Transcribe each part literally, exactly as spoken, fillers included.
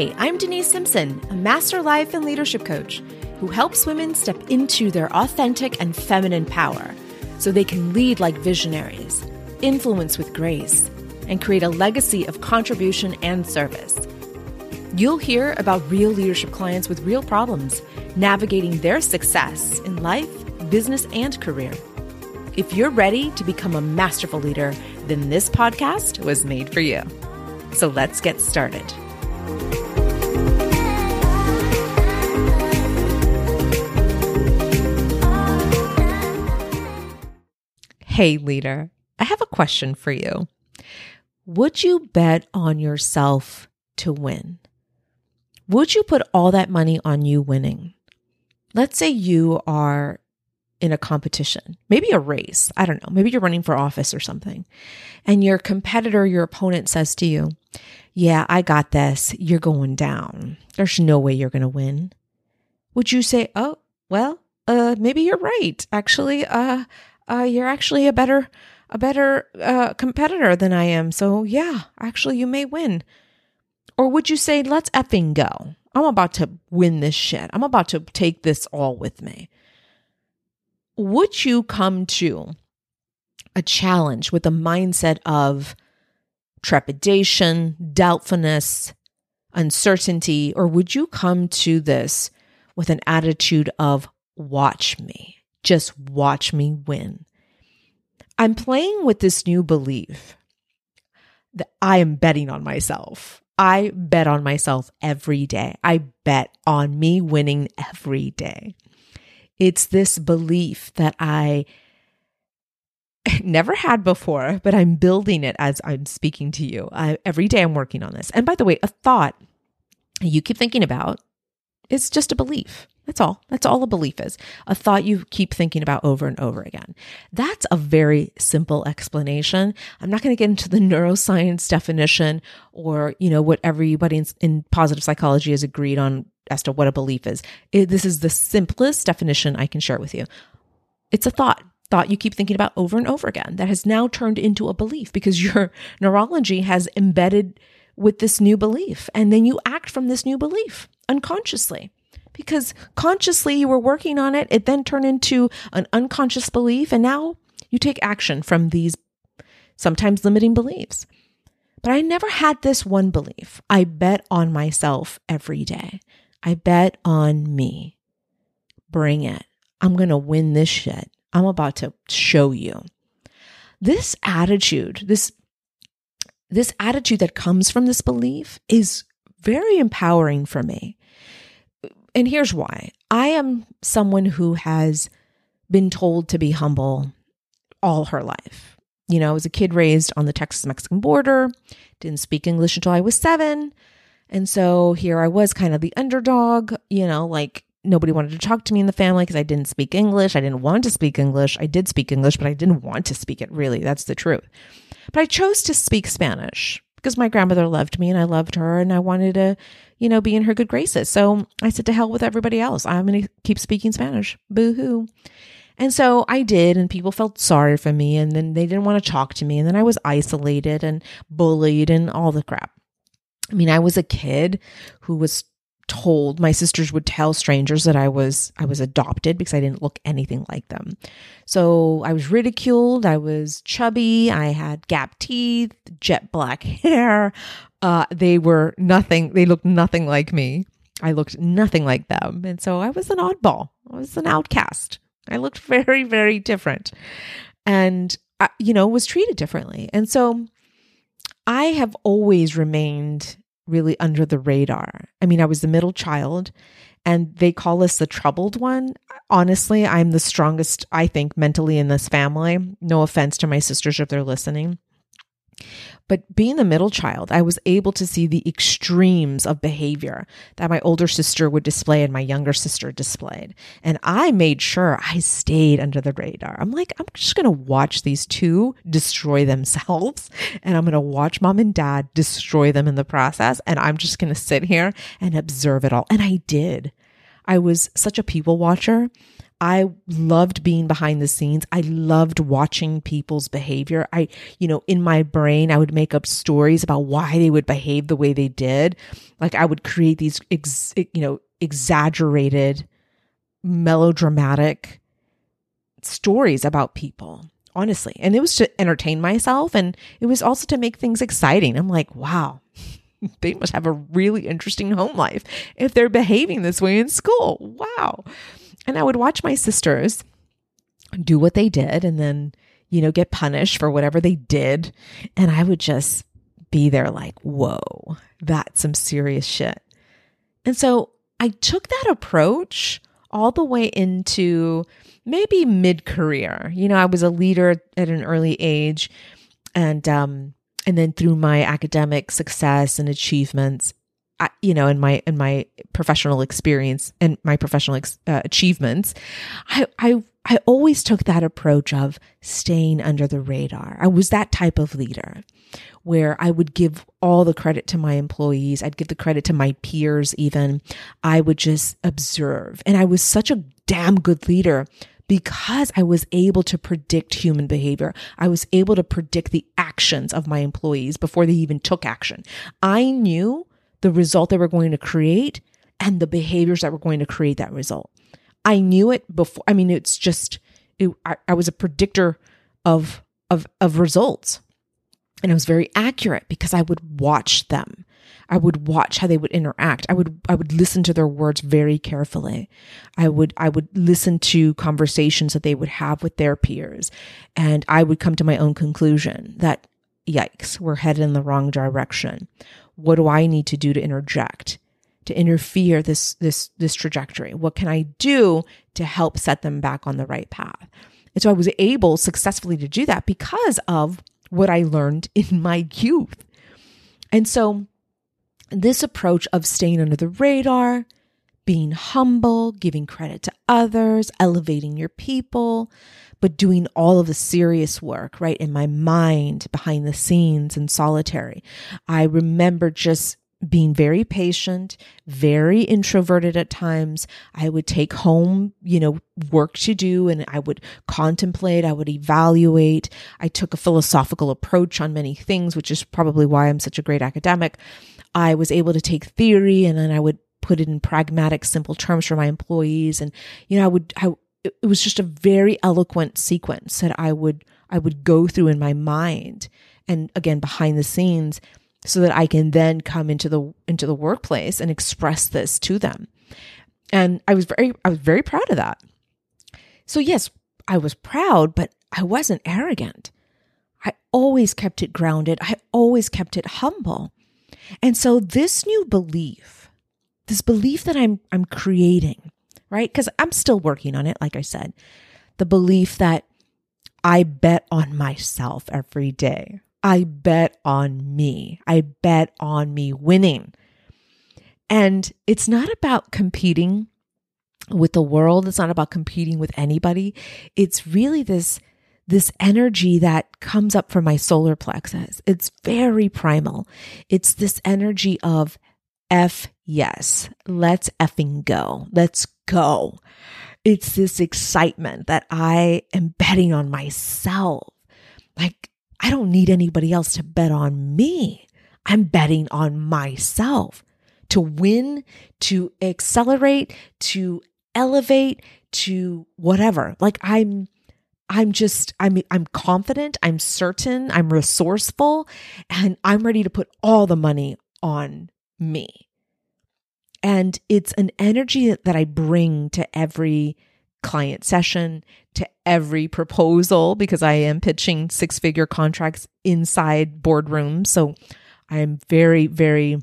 Hi, I'm Denise Simpson, a master life and leadership coach who helps women step into their authentic and feminine power so they can lead like visionaries, influence with grace, and create a legacy of contribution and service. You'll hear about real leadership clients with real problems, navigating their success in life, business, and career. If you're ready to become a masterful leader, then this podcast was made for you. So let's get started. Hey, leader, I have a question for you. Would you bet on yourself to win? Would you put all that money on you winning? Let's say you are in a competition, maybe a race. I don't know. Maybe you're running for office or something. And your competitor, your opponent says to you, yeah, I got this. You're going down. There's no way you're going to win. Would you say, oh, well, uh, maybe you're right. Actually, uh, uh, you're actually a better, a better uh, competitor than I am. So yeah, actually you may win. Or would you say, let's effing go. I'm about to win this shit. I'm about to take this all with me. Would you come to a challenge with a mindset of trepidation, doubtfulness, uncertainty, or would you come to this with an attitude of watch me, just watch me win? I'm playing with this new belief that I am betting on myself. I bet on myself every day. I bet on me winning every day. It's this belief that I never had before, but I'm building it as I'm speaking to you. I, every day I'm working on this. And by the way, a thought you keep thinking about is just a belief. That's all. That's all a belief is. A thought you keep thinking about over and over again. That's a very simple explanation. I'm not going to get into the neuroscience definition or, you know, what everybody in, in positive psychology has agreed on as to what a belief is. It, this is the simplest definition I can share with you. It's a thought, thought you keep thinking about over and over again that has now turned into a belief because your neurology has embedded with this new belief. And then you act from this new belief unconsciously because consciously you were working on it. It then turned into an unconscious belief. And now you take action from these sometimes limiting beliefs. But I never had this one belief. I bet on myself every day. I bet on me. Bring it. I'm going to win this shit. I'm about to show you. This attitude, this, this attitude that comes from this belief is very empowering for me. And here's why. I am someone who has been told to be humble all her life. You know, I was a kid raised on the Texas-Mexican border, didn't speak English until I was seven. And so here I was kind of the underdog, you know, like nobody wanted to talk to me in the family because I didn't speak English. I didn't want to speak English. I did speak English, but I didn't want to speak it really. That's the truth. But I chose to speak Spanish because my grandmother loved me and I loved her and I wanted to, you know, be in her good graces. So I said to hell with everybody else. I'm going to keep speaking Spanish. Boo-hoo. And so I did, and people felt sorry for me, and then they didn't want to talk to me, and then I was isolated and bullied and all the crap. I mean, I was a kid who was told, my sisters would tell strangers that I was I was adopted because I didn't look anything like them. So I was ridiculed. I was chubby. I had gap teeth, jet black hair. Uh, they were nothing. They looked nothing like me. I looked nothing like them. And so I was an oddball. I was an outcast. I looked very, very different and, I, you know, was treated differently. And so I have always remained really under the radar. I mean, I was the middle child and they call us the troubled one. Honestly, I'm the strongest, I think, mentally in this family. No offense to my sisters if they're listening. But being the middle child, I was able to see the extremes of behavior that my older sister would display and my younger sister displayed. And I made sure I stayed under the radar. I'm like, I'm just going to watch these two destroy themselves and I'm going to watch mom and dad destroy them in the process. And I'm just going to sit here and observe it all. And I did. I was such a people watcher. I loved being behind the scenes. I loved watching people's behavior. I, you know, in my brain, I would make up stories about why they would behave the way they did. Like I would create these, ex, you know, exaggerated, melodramatic stories about people, honestly. And it was to entertain myself. And it was also to make things exciting. I'm like, wow, they must have a really interesting home life if they're behaving this way in school. Wow. And I would watch my sisters do what they did and then, you know, get punished for whatever they did. And I would just be there like, whoa, that's some serious shit. And so I took that approach all the way into maybe mid-career. You know, I was a leader at an early age, and um, and then through my academic success and achievements, I, you know, in my in my professional experience and my professional ex, uh, achievements, I I I always took that approach of staying under the radar. I was that type of leader where I would give all the credit to my employees. I'd give the credit to my peers even. I would just observe. And I was such a damn good leader because I was able to predict human behavior. I was able to predict the actions of my employees before they even took action. I knew the result they were going to create and the behaviors that were going to create that result. I knew it before. I mean, it's just, it, I, I was a predictor of, of, of results. And I was very accurate because I would watch them. I would watch how they would interact. I would, I would listen to their words very carefully. I would, I would listen to conversations that they would have with their peers. And I would come to my own conclusion that, yikes, we're headed in the wrong direction. What do I need to do to interject, to interfere this, this, this trajectory? What can I do to help set them back on the right path? And so I was able successfully to do that because of what I learned in my youth. And so this approach of staying under the radar, being humble, giving credit to others, elevating your people, but doing all of the serious work, right? In my mind, behind the scenes and solitary. I remember just being very patient, very introverted at times. I would take home, you know, work to do, and I would contemplate, I would evaluate. I took a philosophical approach on many things, which is probably why I'm such a great academic. I was able to take theory and then I would put it in pragmatic, simple terms for my employees. And, you know, I would, I, it was just a very eloquent sequence that I would, I would go through in my mind. And again, behind the scenes, so that I can then come into the into the workplace and express this to them. And I was very I was very proud of that. So yes, I was proud, but I wasn't arrogant. I always kept it grounded. I always kept it humble. And so this new belief, this belief that I'm I'm creating, right? Because I'm still working on it, like I said, the belief that I bet on myself every day. I bet on me. I bet on me winning. And it's not about competing with the world. It's not about competing with anybody. It's really this, this energy that comes up from my solar plexus. It's very primal. It's this energy of F yes. Let's effing go. Let's go. It's this excitement that I am betting on myself. Like, I don't need anybody else to bet on me. I'm betting on myself to win, to accelerate, to elevate, to whatever. Like I'm, I'm just, I'm, I'm confident, I'm certain, I'm resourceful, and I'm ready to put all the money on me. And it's an energy that I bring to every client session, to every proposal, because I am pitching six-figure contracts inside boardrooms. So I am very, very,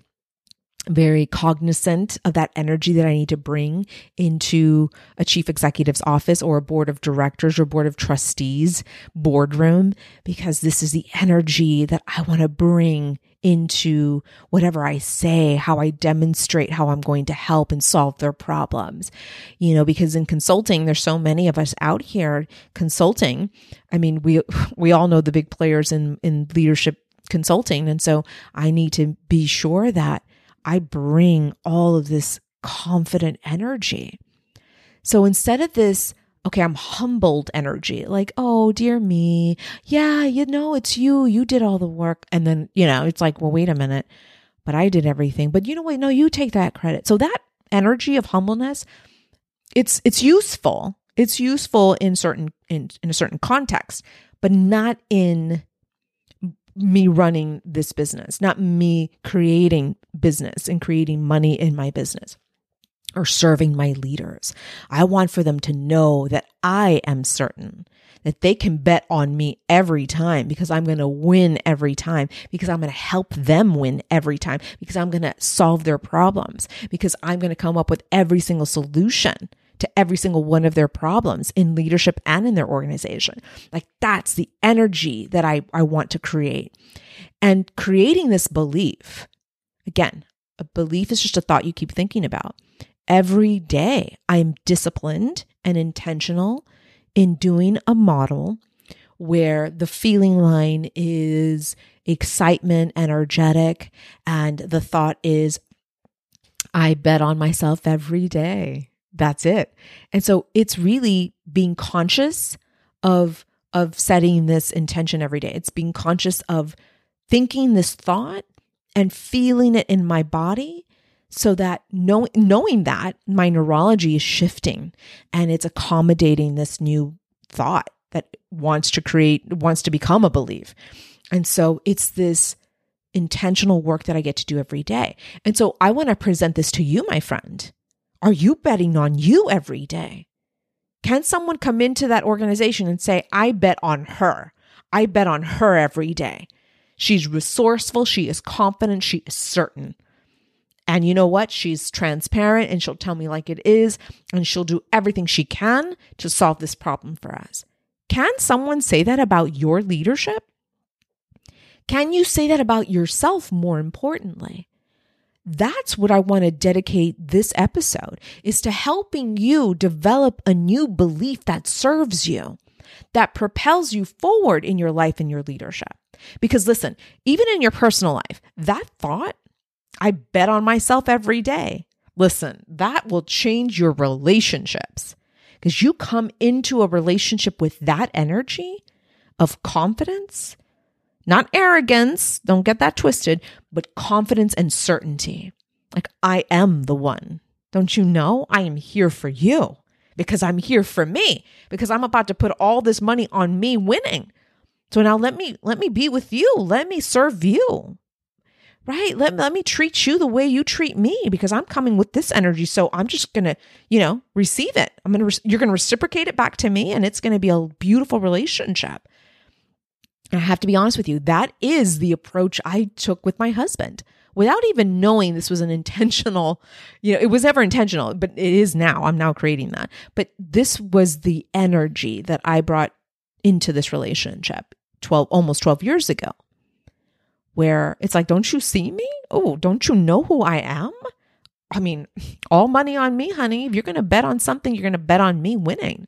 very cognizant of that energy that I need to bring into a chief executive's office or a board of directors or board of trustees boardroom, because this is the energy that I want to bring into whatever I say, how I demonstrate how I'm going to help and solve their problems. You know, because in consulting, there's so many of us out here consulting. I mean, we we all know the big players in, in leadership consulting. And so I need to be sure that I bring all of this confident energy. So instead of this okay, I'm humbled energy. Like, oh, dear me. Yeah, you know, it's you. You did all the work. And then, you know, it's like, well, wait a minute, but I did everything. But you know what? No, you take that credit. So that energy of humbleness, it's it's useful. It's useful in certain in, in a certain context, but not in me running this business, not me creating business and creating money in my business or serving my leaders. I want for them to know that I am certain that they can bet on me every time, because I'm going to win every time, because I'm going to help them win every time, because I'm going to solve their problems, because I'm going to come up with every single solution to every single one of their problems in leadership and in their organization. Like, that's the energy that I, I want to create. And creating this belief, again, a belief is just a thought you keep thinking about. Every day, I'm disciplined and intentional in doing a model where the feeling line is excitement, energetic, and the thought is, I bet on myself every day. That's it. And so it's really being conscious of, of setting this intention every day. It's being conscious of thinking this thought and feeling it in my body, so that know, knowing that my neurology is shifting and it's accommodating this new thought that wants to create, wants to become a belief. And so it's this intentional work that I get to do every day. And so I want to present this to you, my friend. Are you betting on you every day? Can someone come into that organization and say, I bet on her. I bet on her every day. She's resourceful. She is confident. She is certain. And you know what? She's transparent, and she'll tell me like it is, and she'll do everything she can to solve this problem for us. Can someone say that about your leadership? Can you say that about yourself, more importantly? That's what I want to dedicate this episode, is to helping you develop a new belief that serves you, that propels you forward in your life and your leadership. Because listen, even in your personal life, that thought, I bet on myself every day. Listen, that will change your relationships, because you come into a relationship with that energy of confidence. Not arrogance, don't get that twisted, but confidence and certainty. Like, I am the one. Don't you know? I am here for you, because I'm here for me, because I'm about to put all this money on me winning. So now let me let me be with you. Let me serve you, right? Let, let me treat you the way you treat me, because I'm coming with this energy. So I'm just going to, you know, receive it. I'm going to, you're going to reciprocate it back to me, and it's going to be a beautiful relationship. And I have to be honest with you, that is the approach I took with my husband, without even knowing this was an intentional, you know, it was never intentional, but it is now. I'm now creating that. But this was the energy that I brought into this relationship twelve, almost twelve years ago, where it's like, don't you see me? Oh, don't you know who I am? I mean, all money on me, honey. If you're going to bet on something, you're going to bet on me winning.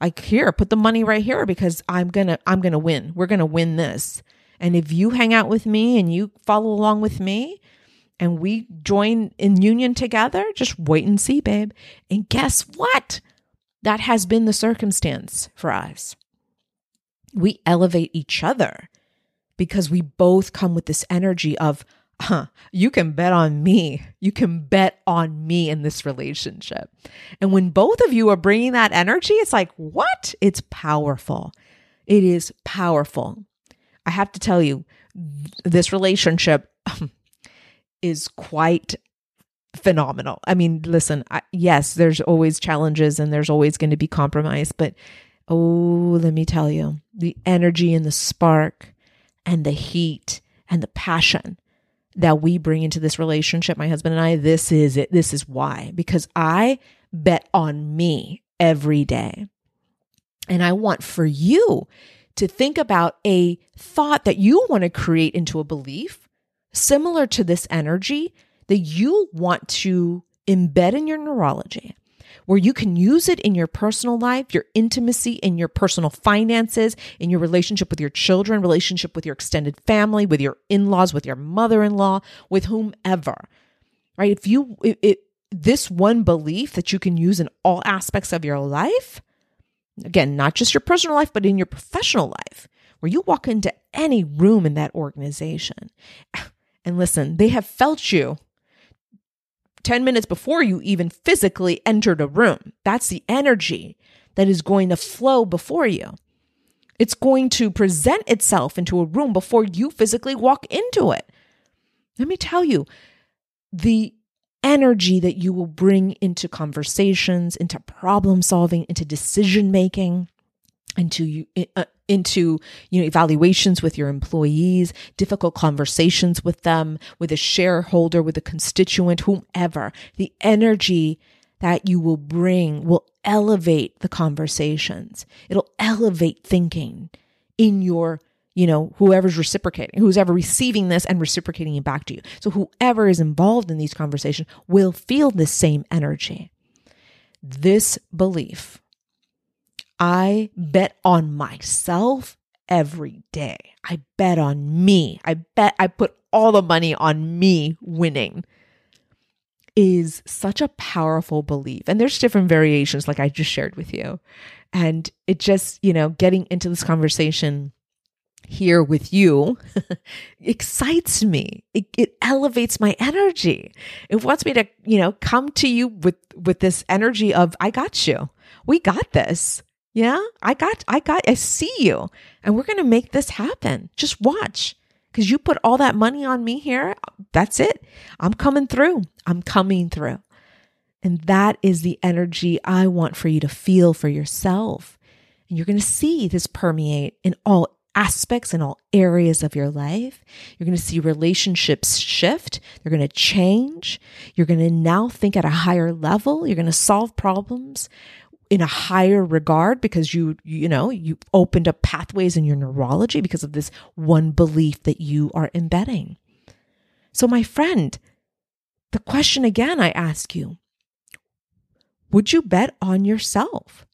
Like, here, put the money right here, because I'm gonna, I'm gonna win. We're gonna win this. And if you hang out with me and you follow along with me, and we join in union together, just wait and see, babe. And guess what? That has been the circumstance for us. We elevate each other because we both come with this energy of, huh, you can bet on me. You can bet on me in this relationship. And when both of you are bringing that energy, it's like, what? It's powerful. It is powerful. I have to tell you, this relationship is quite phenomenal. I mean, listen, I, yes, there's always challenges and there's always going to be compromise, but oh, let me tell you, the energy and the spark and the heat and the passion that we bring into this relationship, my husband and I, this is it. This is why. Because I bet on me every day. And I want for you to think about a thought that you want to create into a belief similar to this energy that you want to embed in your neurology, where you can use it in your personal life, your intimacy, in your personal finances, in your relationship with your children, relationship with your extended family, with your in-laws, with your mother-in-law, with whomever, right? If you, it, it, this one belief that you can use in all aspects of your life, Again, not just your personal life, but in your professional life, where you walk into any room in that organization. And listen, they have felt you ten minutes before you even physically entered a room. That's the energy that is going to flow before you. It's going to present itself into a room before you physically walk into it. Let me tell you, the energy that you will bring into conversations, into problem solving, into decision making, into uh, into you know evaluations with your employees, difficult conversations with them, with a shareholder, with a constituent, whomever. The energy that you will bring will elevate the conversations. It'll elevate thinking in your, you know, whoever's reciprocating, who's ever receiving this and reciprocating it back to you. So whoever is involved in these conversations will feel this same energy. This belief, I bet on myself every day. I bet on me. I bet I put all the money on me winning, is such a powerful belief. And there's different variations like I just shared with you. And it just, you know, getting into this conversation here with you excites me. It, it elevates my energy. It wants me to, you know, come to you with, with this energy of, I got you. We got this. Yeah, I got, I got, I see you. And we're going to make this happen. Just watch. Because you put all that money on me here, that's it. I'm coming through. I'm coming through. And that is the energy I want for you to feel for yourself. And you're going to see this permeate in all aspects, in all areas of your life. You're going to see relationships shift. They're going to change. You're going to now think at a higher level. You're going to solve problems in a higher regard because you, you know, you opened up pathways in your neurology because of this one belief that you are embedding. So my friend, the question again I ask you, would you bet on yourself?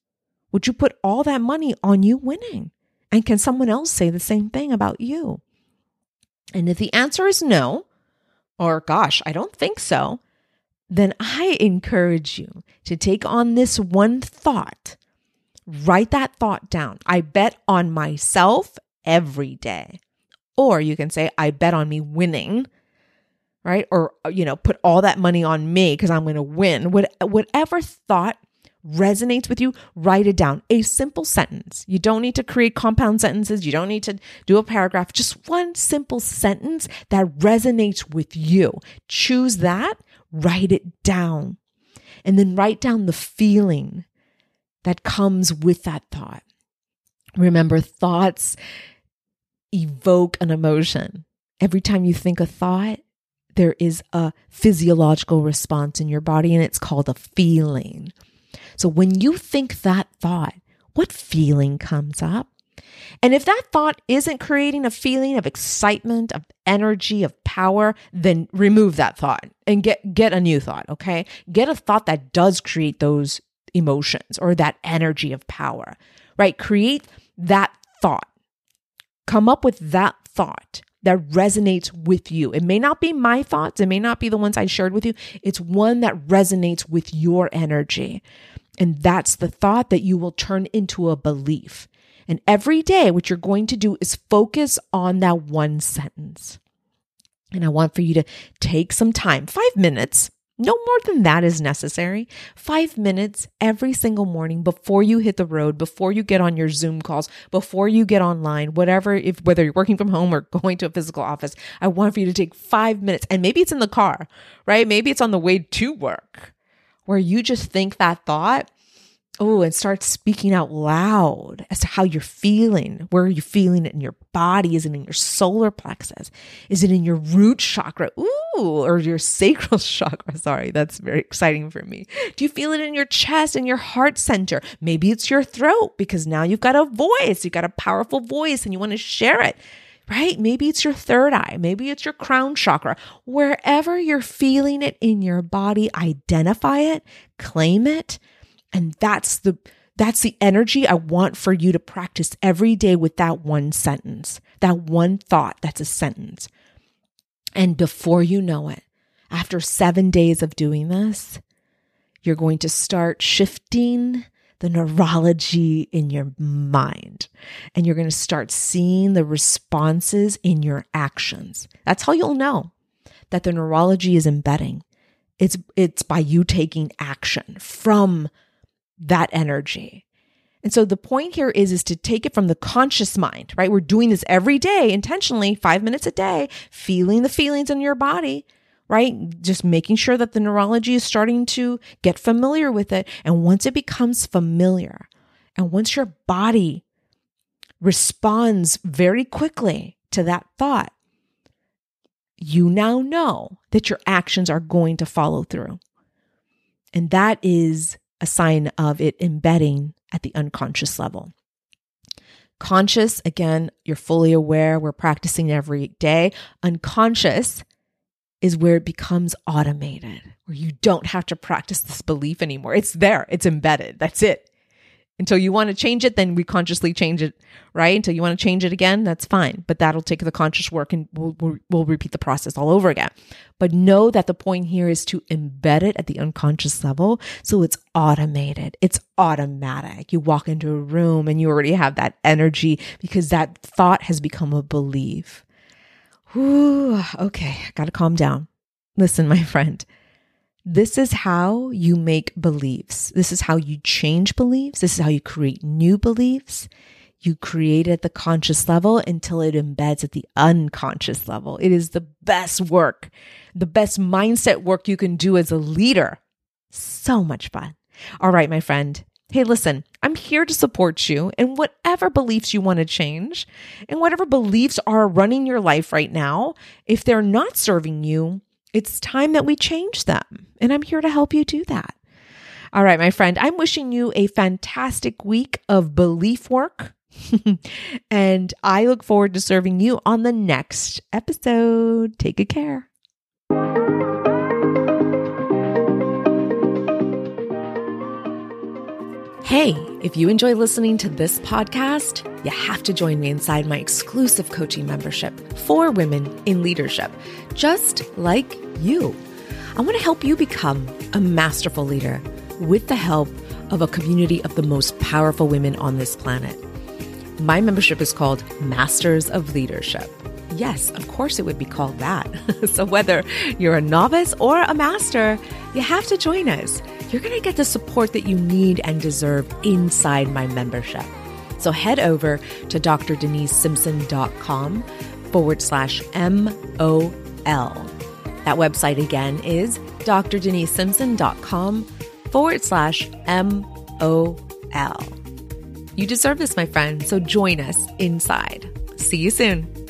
Would you put all that money on you winning? And can someone else say the same thing about you? And if the answer is no, or gosh, I don't think so, then I encourage you to take on this one thought. Write that thought down. I bet on myself every day. Or you can say, I bet on me winning, right? Or, you know, put all that money on me because I'm going to win. What, whatever thought resonates with you, write it down. A simple sentence. You don't need to create compound sentences. You don't need to do a paragraph. Just one simple sentence that resonates with you. Choose that. Write it down, and then write down the feeling that comes with that thought. Remember, thoughts evoke an emotion. Every time you think a thought, there is a physiological response in your body, and it's called a feeling. So when you think that thought, what feeling comes up? And if that thought isn't creating a feeling of excitement, of energy, of power, then remove that thought and get, get a new thought, okay? Get a thought that does create those emotions or that energy of power, right? Create that thought. Come up with that thought that resonates with you. It may not be my thoughts. It may not be the ones I shared with you. It's one that resonates with your energy. And that's the thought that you will turn into a belief. And every day, what you're going to do is focus on that one sentence. And I want for you to take some time, five minutes, no more than that is necessary, five minutes every single morning before you hit the road, before you get on your Zoom calls, before you get online, whatever, if whether you're working from home or going to a physical office, I want for you to take five minutes. And maybe it's in the car, right? Maybe it's on the way to work where you just think that thought. Oh, and start speaking out loud as to how you're feeling. Where are you feeling it in your body? Is it in your solar plexus? Is it in your root chakra? Ooh, or your sacral chakra. Sorry, that's very exciting for me. Do you feel it in your chest and your heart center? Maybe it's your throat because now you've got a voice. You've got a powerful voice and you want to share it, right? Maybe it's your third eye. Maybe it's your crown chakra. Wherever you're feeling it in your body, identify it, claim it. And that's the that's the energy I want for you to practice every day with that one sentence, that one thought that's a sentence. And before you know it, after seven days of doing this, you're going to start shifting the neurology in your mind, and you're going to start seeing the responses in your actions. That's how you'll know that the neurology is embedding. It's, it's by you taking action from that energy. And so the point here is, is to take it from the conscious mind, right? We're doing this every day intentionally, five minutes a day, feeling the feelings in your body, right? Just making sure that the neurology is starting to get familiar with it. And once it becomes familiar, and once your body responds very quickly to that thought, you now know that your actions are going to follow through. And that is a sign of it embedding at the unconscious level. Conscious, again, you're fully aware, we're practicing every day. Unconscious is where it becomes automated, where you don't have to practice this belief anymore. It's there, it's embedded, that's it. Until you want to change it, then we consciously change it, right? Until you want to change it again, that's fine. But that'll take the conscious work, and we'll, we'll, we'll repeat the process all over again. But know that the point here is to embed it at the unconscious level so it's automated. It's automatic. You walk into a room and you already have that energy because that thought has become a belief. Ooh, okay, I got to calm down. Listen, my friend. This is how you make beliefs. This is how you change beliefs. This is how you create new beliefs. You create it at the conscious level until it embeds at the unconscious level. It is the best work, the best mindset work you can do as a leader. So much fun. All right, my friend. Hey, listen, I'm here to support you in whatever beliefs you want to change and whatever beliefs are running your life right now. If they're not serving you, it's time that we change them, and I'm here to help you do that. All right, my friend, I'm wishing you a fantastic week of belief work, and I look forward to serving you on the next episode. Take good care. Hey, if you enjoy listening to this podcast, you have to join me inside my exclusive coaching membership for women in leadership, just like you. I want to help you become a masterful leader with the help of a community of the most powerful women on this planet. My membership is called Masters of Leadership. Yes, of course it would be called that. So whether you're a novice or a master, you have to join us. You're going to get the support that you need and deserve inside my membership. So head over to drdenisesimpson.com forward slash M O L. That website again is drdenisesimpson.com forward slash M O L. You deserve this, my friend. So join us inside. See you soon.